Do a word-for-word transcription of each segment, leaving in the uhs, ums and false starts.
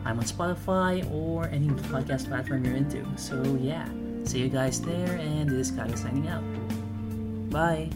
I'm on Spotify or any podcast platform you're into, so yeah. See you guys there, and this is Kage signing out. Bye!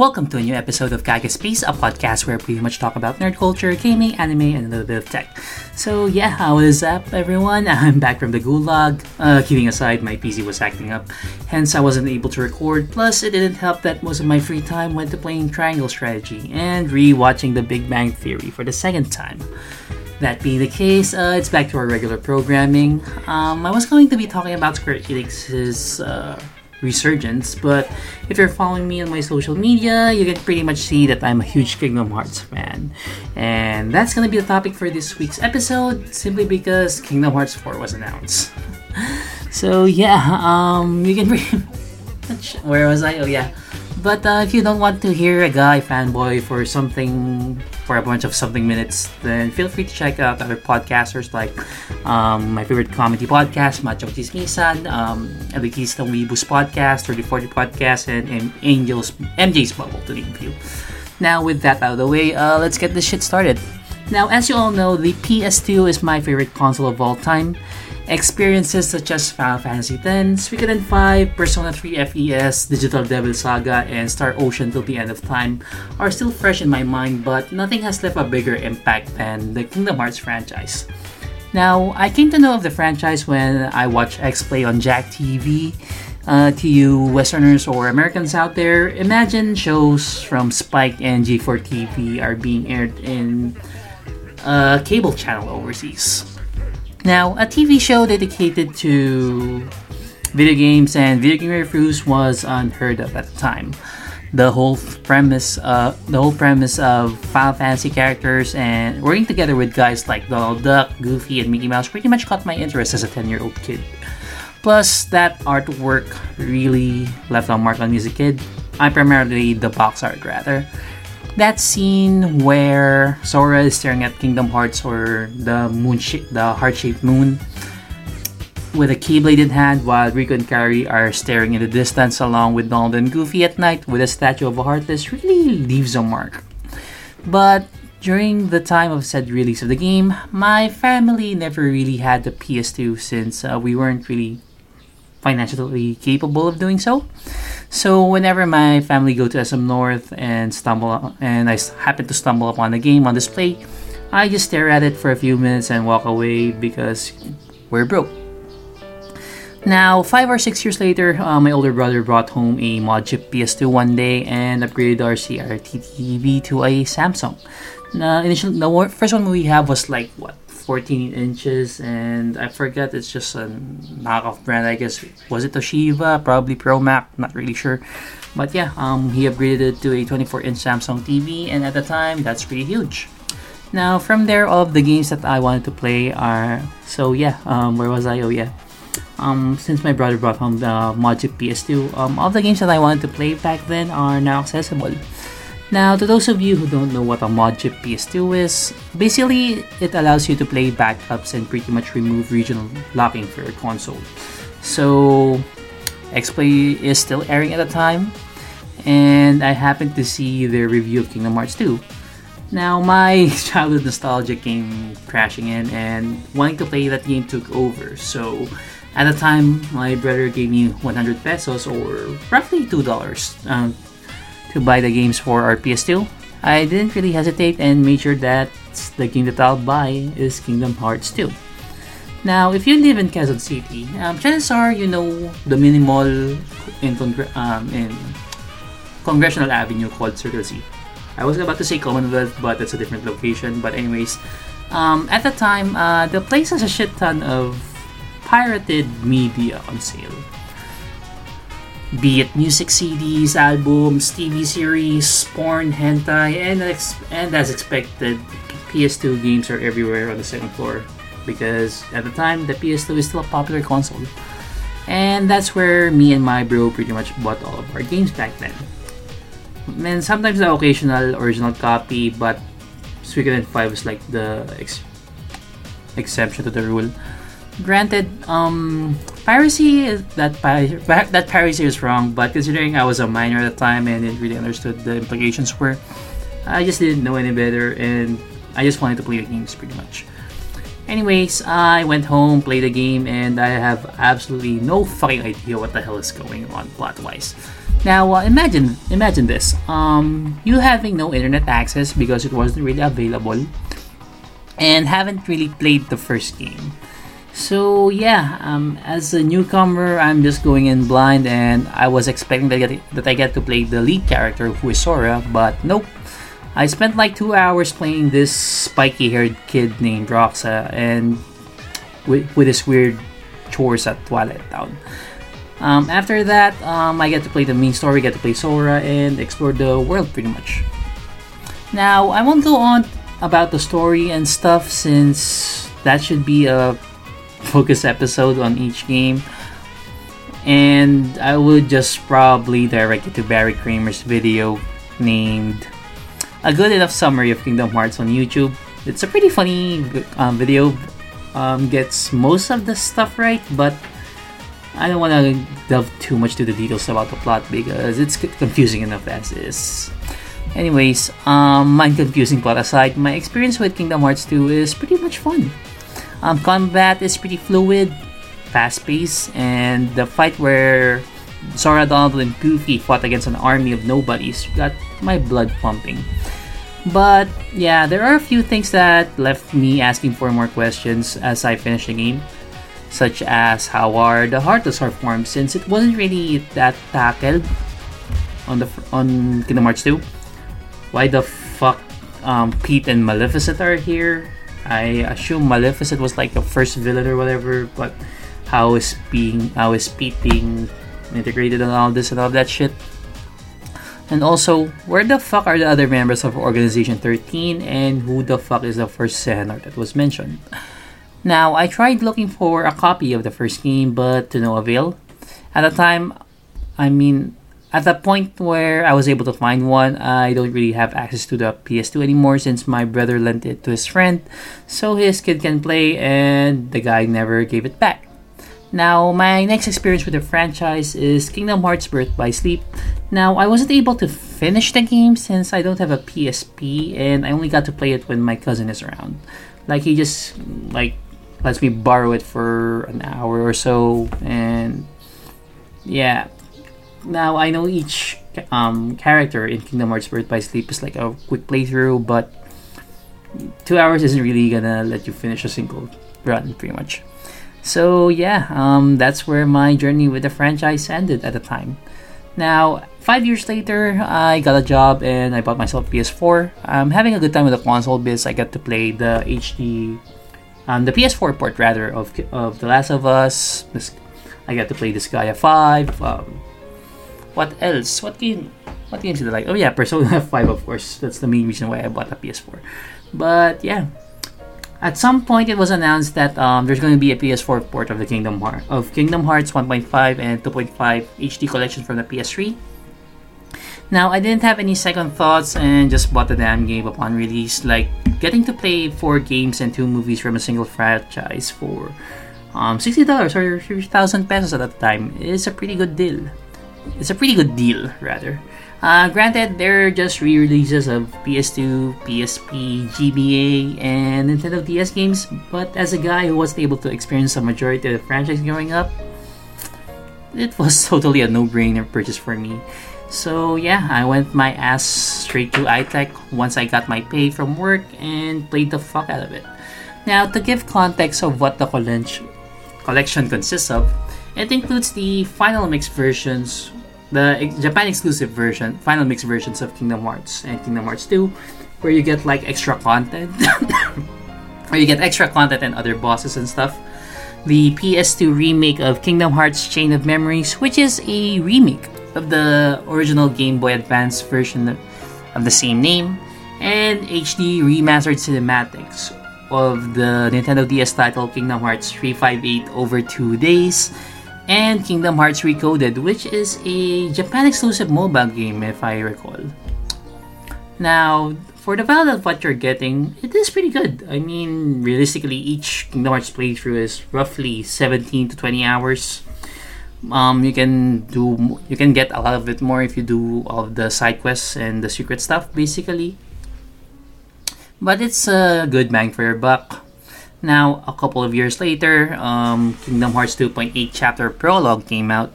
Welcome to a new episode of Kage Space, a podcast where we pretty much talk about nerd culture, gaming, anime, and a little bit of tech. So yeah, what is up everyone? I'm back from the gulag. Uh, kidding aside, my P C was acting up, hence I wasn't able to record. Plus, it didn't help that most of my free time went to playing Triangle Strategy and re-watching The Big Bang Theory for the second time. That being the case, uh, it's back to our regular programming. Um, I was going to be talking about Square Enix's uh, resurgence, but if you're following me on my social media, you can pretty much see that I'm a huge Kingdom Hearts fan. And that's going to be the topic for this week's episode, simply because Kingdom Hearts four was announced. So yeah, um, you can pretty much... Where was I? Oh yeah. But uh, if you don't want to hear a guy fanboy for something, for a bunch of something minutes, then feel free to check out other podcasters like um, my favorite comedy podcast, Machong Chismisan, um, Elitista Weebus Podcast, thirty forty Podcast, and M- Angel's M J's Bubble, to name a few. Now, with that out of the way, uh, let's get this shit started. Now, as you all know, the P S two is my favorite console of all time. Experiences such as Final Fantasy X, Suikoden V, Persona three F E S, Digital Devil Saga, and Star Ocean Till the End of Time are still fresh in my mind, but nothing has left a bigger impact than the Kingdom Hearts franchise. Now, I came to know of the franchise when I watched X-Play on Jack T V. Uh, to you Westerners or Americans out there, imagine shows from Spike and G four T V are being aired in a cable channel overseas. Now, a T V show dedicated to video games and video game reviews was unheard of at the time. The whole premise, uh, the whole premise of Final Fantasy characters and working together with guys like Donald Duck, Goofy, and Mickey Mouse pretty much caught my interest as a ten-year-old kid. Plus, that artwork really left a mark on me as a kid. I primarily the box art rather. That scene where Sora is staring at Kingdom Hearts or the moon, sh- the heart-shaped moon with a keyblade in hand while Rico and Kairi are staring in the distance along with Donald and Goofy at night with a statue of a Heartless really leaves a mark. But during the time of said release of the game, my family never really had the P S two since uh, we weren't really financially capable of doing so. So whenever my family go to S M North and stumble and I happen to stumble upon the game on display, I just stare at it for a few minutes and walk away because we're broke. Now, five or six years later, uh, my older brother brought home a mod chip P S two one day and upgraded our C R T T V to a Samsung. Now, initially, the first one we have was like what? fourteen inches, and I forget, it's just a knockoff brand, I guess. Was it Toshiba? Probably ProMac, not really sure. But yeah, um, he upgraded it to a twenty-four inch Samsung T V, and at the time, that's pretty huge. Now, from there, all of the games that I wanted to play are... So yeah, um, where was I? Oh yeah. Um, since my brother brought home the mod chip P S two, um, all the games that I wanted to play back then are now accessible. Now, to those of you who don't know what a mod chip P S two is, basically, it allows you to play backups and pretty much remove regional locking for your console. So, X-Play is still airing at the time, and I happened to see their review of Kingdom Hearts two. Now, my childhood nostalgia came crashing in, and wanting to play that game took over. So, at the time, my brother gave me one hundred pesos, or roughly two dollars. Um, to buy the games for our P S two. I didn't really hesitate and made sure that the game that I'll buy is Kingdom Hearts two. Now, if you live in Quezon City, um, chances are you know the mini mall in, Congre- um, in Congressional Avenue called Circle Z. I was about to say Commonwealth, but that's a different location. But anyways, um, at the time, uh, the place has a shit ton of pirated media on sale. Be it music C Ds, albums, T V series, porn, hentai, and, ex- and as expected, P S two games are everywhere on the second floor because at the time, the P S two is still a popular console. And that's where me and my bro pretty much bought all of our games back then. And sometimes the occasional original copy, but Suikoden V was like the ex- exception to the rule. Granted, um, piracy, that, pi- that piracy is wrong, but considering I was a minor at the time and didn't really understood the implications were, I just didn't know any better and I just wanted to play the games pretty much. Anyways, I went home, played the game, and I have absolutely no fucking idea what the hell is going on plot-wise. Now, uh, imagine imagine this. Um, you having no internet access because it wasn't really available and haven't really played the first game. So yeah, um, as a newcomer, I'm just going in blind and I was expecting that I get, that I get to play the lead character, who is Sora, but nope. I spent like two hours playing this spiky-haired kid named Roxa and with, with his weird chores at Twilight Town. Um, after that, um, I get to play the main story, get to play Sora, and explore the world pretty much. Now, I won't go on about the story and stuff since that should be a focus episode on each game. And I would just probably direct it to Barry Kramer's video named A Good Enough Summary of Kingdom Hearts on YouTube. It's a pretty funny um, video. Um, gets most of the stuff right, but I don't want to delve too much to the details about the plot because it's confusing enough as is. Anyways, um, mind confusing plot aside, my experience with Kingdom Hearts two is pretty much fun. Um, combat is pretty fluid, fast-paced, and the fight where Sora, Donald, and Goofy fought against an army of nobodies got my blood pumping. But yeah, there are a few things that left me asking for more questions as I finished the game, such as how are the Heartless are formed since it wasn't really that tackled on the on Kingdom Hearts two. Why the fuck um, Pete and Maleficent are here? I assume Maleficent was like the first villain or whatever, but how is being how is Pete being integrated and all this and all that shit? And also, where the fuck are the other members of Organization thirteen and who the fuck is the first Xehanort that was mentioned? Now, I tried looking for a copy of the first game but to no avail. At the time, I mean, at the point where I was able to find one, I don't really have access to the P S two anymore since my brother lent it to his friend so his kid can play and the guy never gave it back. Now, my next experience with the franchise is Kingdom Hearts Birth by Sleep. Now, I wasn't able to finish the game since I don't have a P S P and I only got to play it when my cousin is around. Like, he just, like, lets me borrow it for an hour or so and, yeah. Now, I know each um, character in Kingdom Hearts Birth by Sleep is like a quick playthrough, but two hours isn't really gonna let you finish a single run, pretty much. So yeah, um, that's where my journey with the franchise ended at the time. Now, five years later, I got a job and I bought myself a P S four. I'm having a good time with the console because I got to play the H D, um, the P S four port rather of of The Last of Us. I got to play Disgaea five. Um, what else? What game? What games did I like? Oh yeah, Persona five, of course. That's the main reason why I bought a P S four. But yeah. At some point, it was announced that um, there's going to be a P S four port of the Kingdom Heart of Kingdom Hearts one point five and two point five H D collection from the P S three. Now, I didn't have any second thoughts and just bought the damn game upon release. Like getting to play four games and two movies from a single franchise for um, sixty dollars or three thousand pesos at that time is a pretty good deal. It's a pretty good deal, rather. Uh, granted, they're just re-releases of P S two, P S P, G B A, and Nintendo D S games, but as a guy who wasn't able to experience the majority of the franchise growing up, it was totally a no-brainer purchase for me. So yeah, I went my ass straight to I T E C once I got my pay from work and played the fuck out of it. Now, to give context of what the collection consists of, it includes the final mix versions, the Japan exclusive version, final mix versions of Kingdom Hearts and Kingdom Hearts two, where you get like extra content, where you get extra content and other bosses and stuff. The P S two remake of Kingdom Hearts Chain of Memories, which is a remake of the original Game Boy Advance version of the same name, and H D remastered cinematics of the Nintendo D S title Kingdom Hearts three fifty-eight over two Days and Kingdom Hearts Recoded, which is a Japan exclusive mobile game if I recall. Now, for the value of what you're getting, it is pretty good. I mean, realistically, each Kingdom Hearts playthrough is roughly seventeen to twenty hours. Um, you can do, you can get a lot of it more if you do all of the side quests and the secret stuff, basically. But it's a good bang for your buck. Now, a couple of years later, um, Kingdom Hearts two point eight Chapter Prologue came out.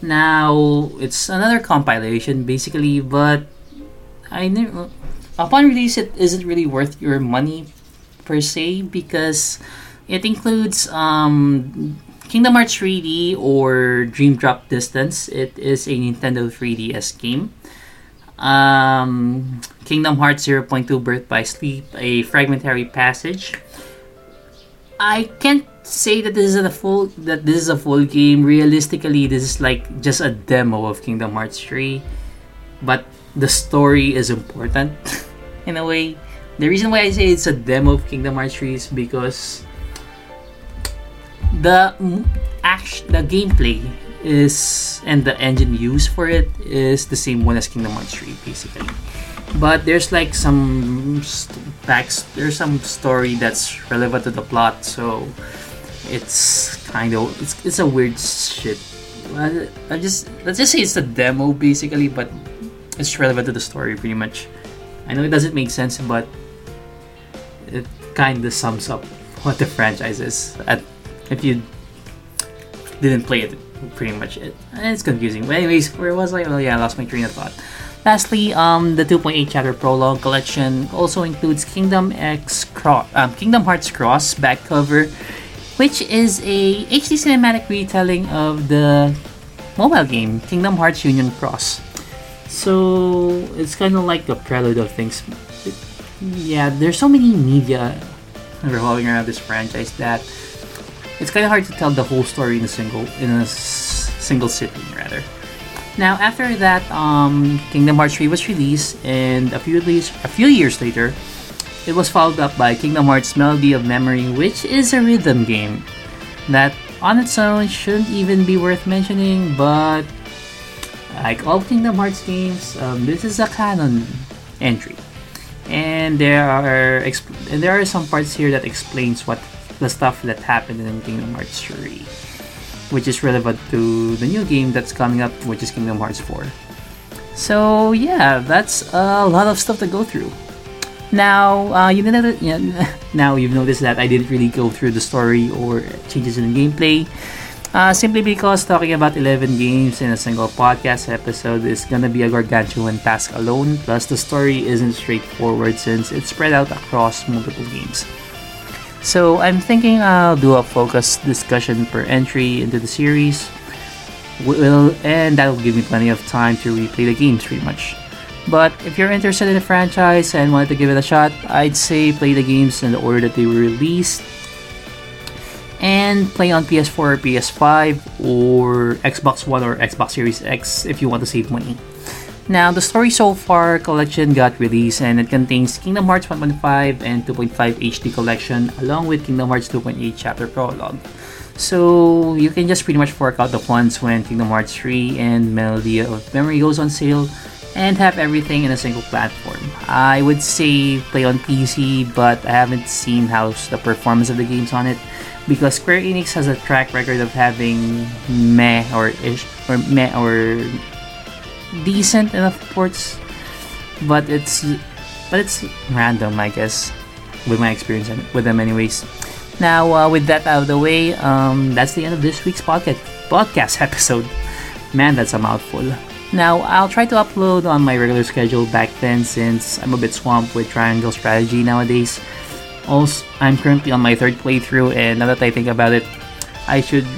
Now, it's another compilation, basically, but I never. Upon release, it isn't really worth your money per se because it includes um, Kingdom Hearts three D or Dream Drop Distance. It is a Nintendo three D S game. Um, Kingdom Hearts zero point two Birth by Sleep, a fragmentary passage. I can't say that this is a full that this is a full game. Realistically, this is like just a demo of Kingdom Hearts three, but the story is important. In a way, the reason why I say it's a demo of Kingdom Hearts three is because the act, the gameplay is and the engine used for it is the same one as Kingdom Hearts three, basically. But there's like some back, there's some story that's relevant to the plot, so it's kind of it's it's a weird shit. I, I just let's just say it's a demo basically, but it's relevant to the story pretty much. I know it doesn't make sense, but it kind of sums up what the franchise is. At, if you didn't play it, pretty much it. And it's confusing. But anyways, where was I? Oh yeah, I lost my train of thought. Lastly, um, the two point eight Chapter Prologue collection also includes Kingdom X Cross, um, Kingdom Hearts Cross back cover, which is a H D cinematic retelling of the mobile game Kingdom Hearts Union Cross. So, it's kind of like the prelude of things. It, yeah, there's so many media revolving around this franchise that it's kind of hard to tell the whole story in a single in a s- single sitting, rather. Now, after that, um, Kingdom Hearts three was released, and a few days, a few years later, it was followed up by Kingdom Hearts Melody of Memory, which is a rhythm game that, on its own, shouldn't even be worth mentioning, but like all Kingdom Hearts games, um, this is a canon entry, and there are exp- and there are some parts here that explains what the stuff that happened in Kingdom Hearts three, which is relevant to the new game that's coming up, which is Kingdom Hearts four. So yeah, that's a lot of stuff to go through. Now uh, you know, you know, now you've noticed that I didn't really go through the story or changes in the gameplay. Uh, simply because talking about eleven games in a single podcast episode is gonna be a gargantuan task alone, plus the story isn't straightforward since it's spread out across multiple games. So I'm thinking I'll do a focused discussion per entry into the series, will and that'll give me plenty of time to replay the games pretty much. But if you're interested in the franchise and wanted to give it a shot, I'd say play the games in the order that they were released, and play on P S four or P S five or Xbox One or Xbox Series X if you want to save money. Now, the Story So Far collection got released and it contains Kingdom Hearts one point five and two point five H D collection along with Kingdom Hearts two point eight Chapter Prologue. So, you can just pretty much fork out the funds when Kingdom Hearts three and Melody of Memory goes on sale and have everything in a single platform. I would say play on P C, but I haven't seen how the performance of the games on it, because Square Enix has a track record of having meh or ish or meh or decent enough ports, but it's but it's random, I guess, with my experience with them, anyways. Now, uh, with that out of the way, um, that's the end of this week's podcast podcast episode. Man, that's a mouthful. Now, I'll try to upload on my regular schedule back then, since I'm a bit swamped with Triangle Strategy nowadays. Also, I'm currently on my third playthrough, and now that I think about it, I should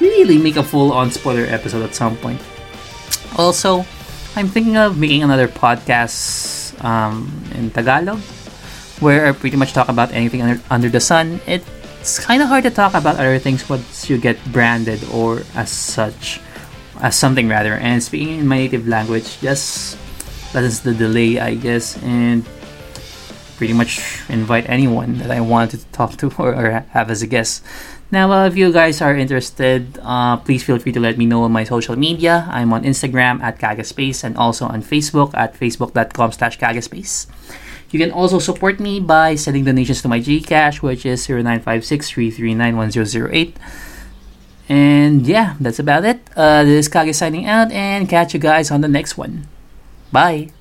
really make a full-on spoiler episode at some point. Also, I'm thinking of making another podcast um, in Tagalog, where I pretty much talk about anything under, under the sun. It's kind of hard to talk about other things once you get branded or as such, as something rather, and speaking in my native language just lessens the delay, I guess, and pretty much invite anyone that I wanted to talk to or, or have as a guest. Now, uh, if you guys are interested, uh, please feel free to let me know on my social media. I'm on Instagram at Kage Space and also on Facebook at facebook.com slash Kage Space. You can also support me by sending donations to my GCash, which is zero nine five six three three nine one zero zero eight. And yeah, that's about it. Uh, this is Kage signing out, and catch you guys on the next one. Bye!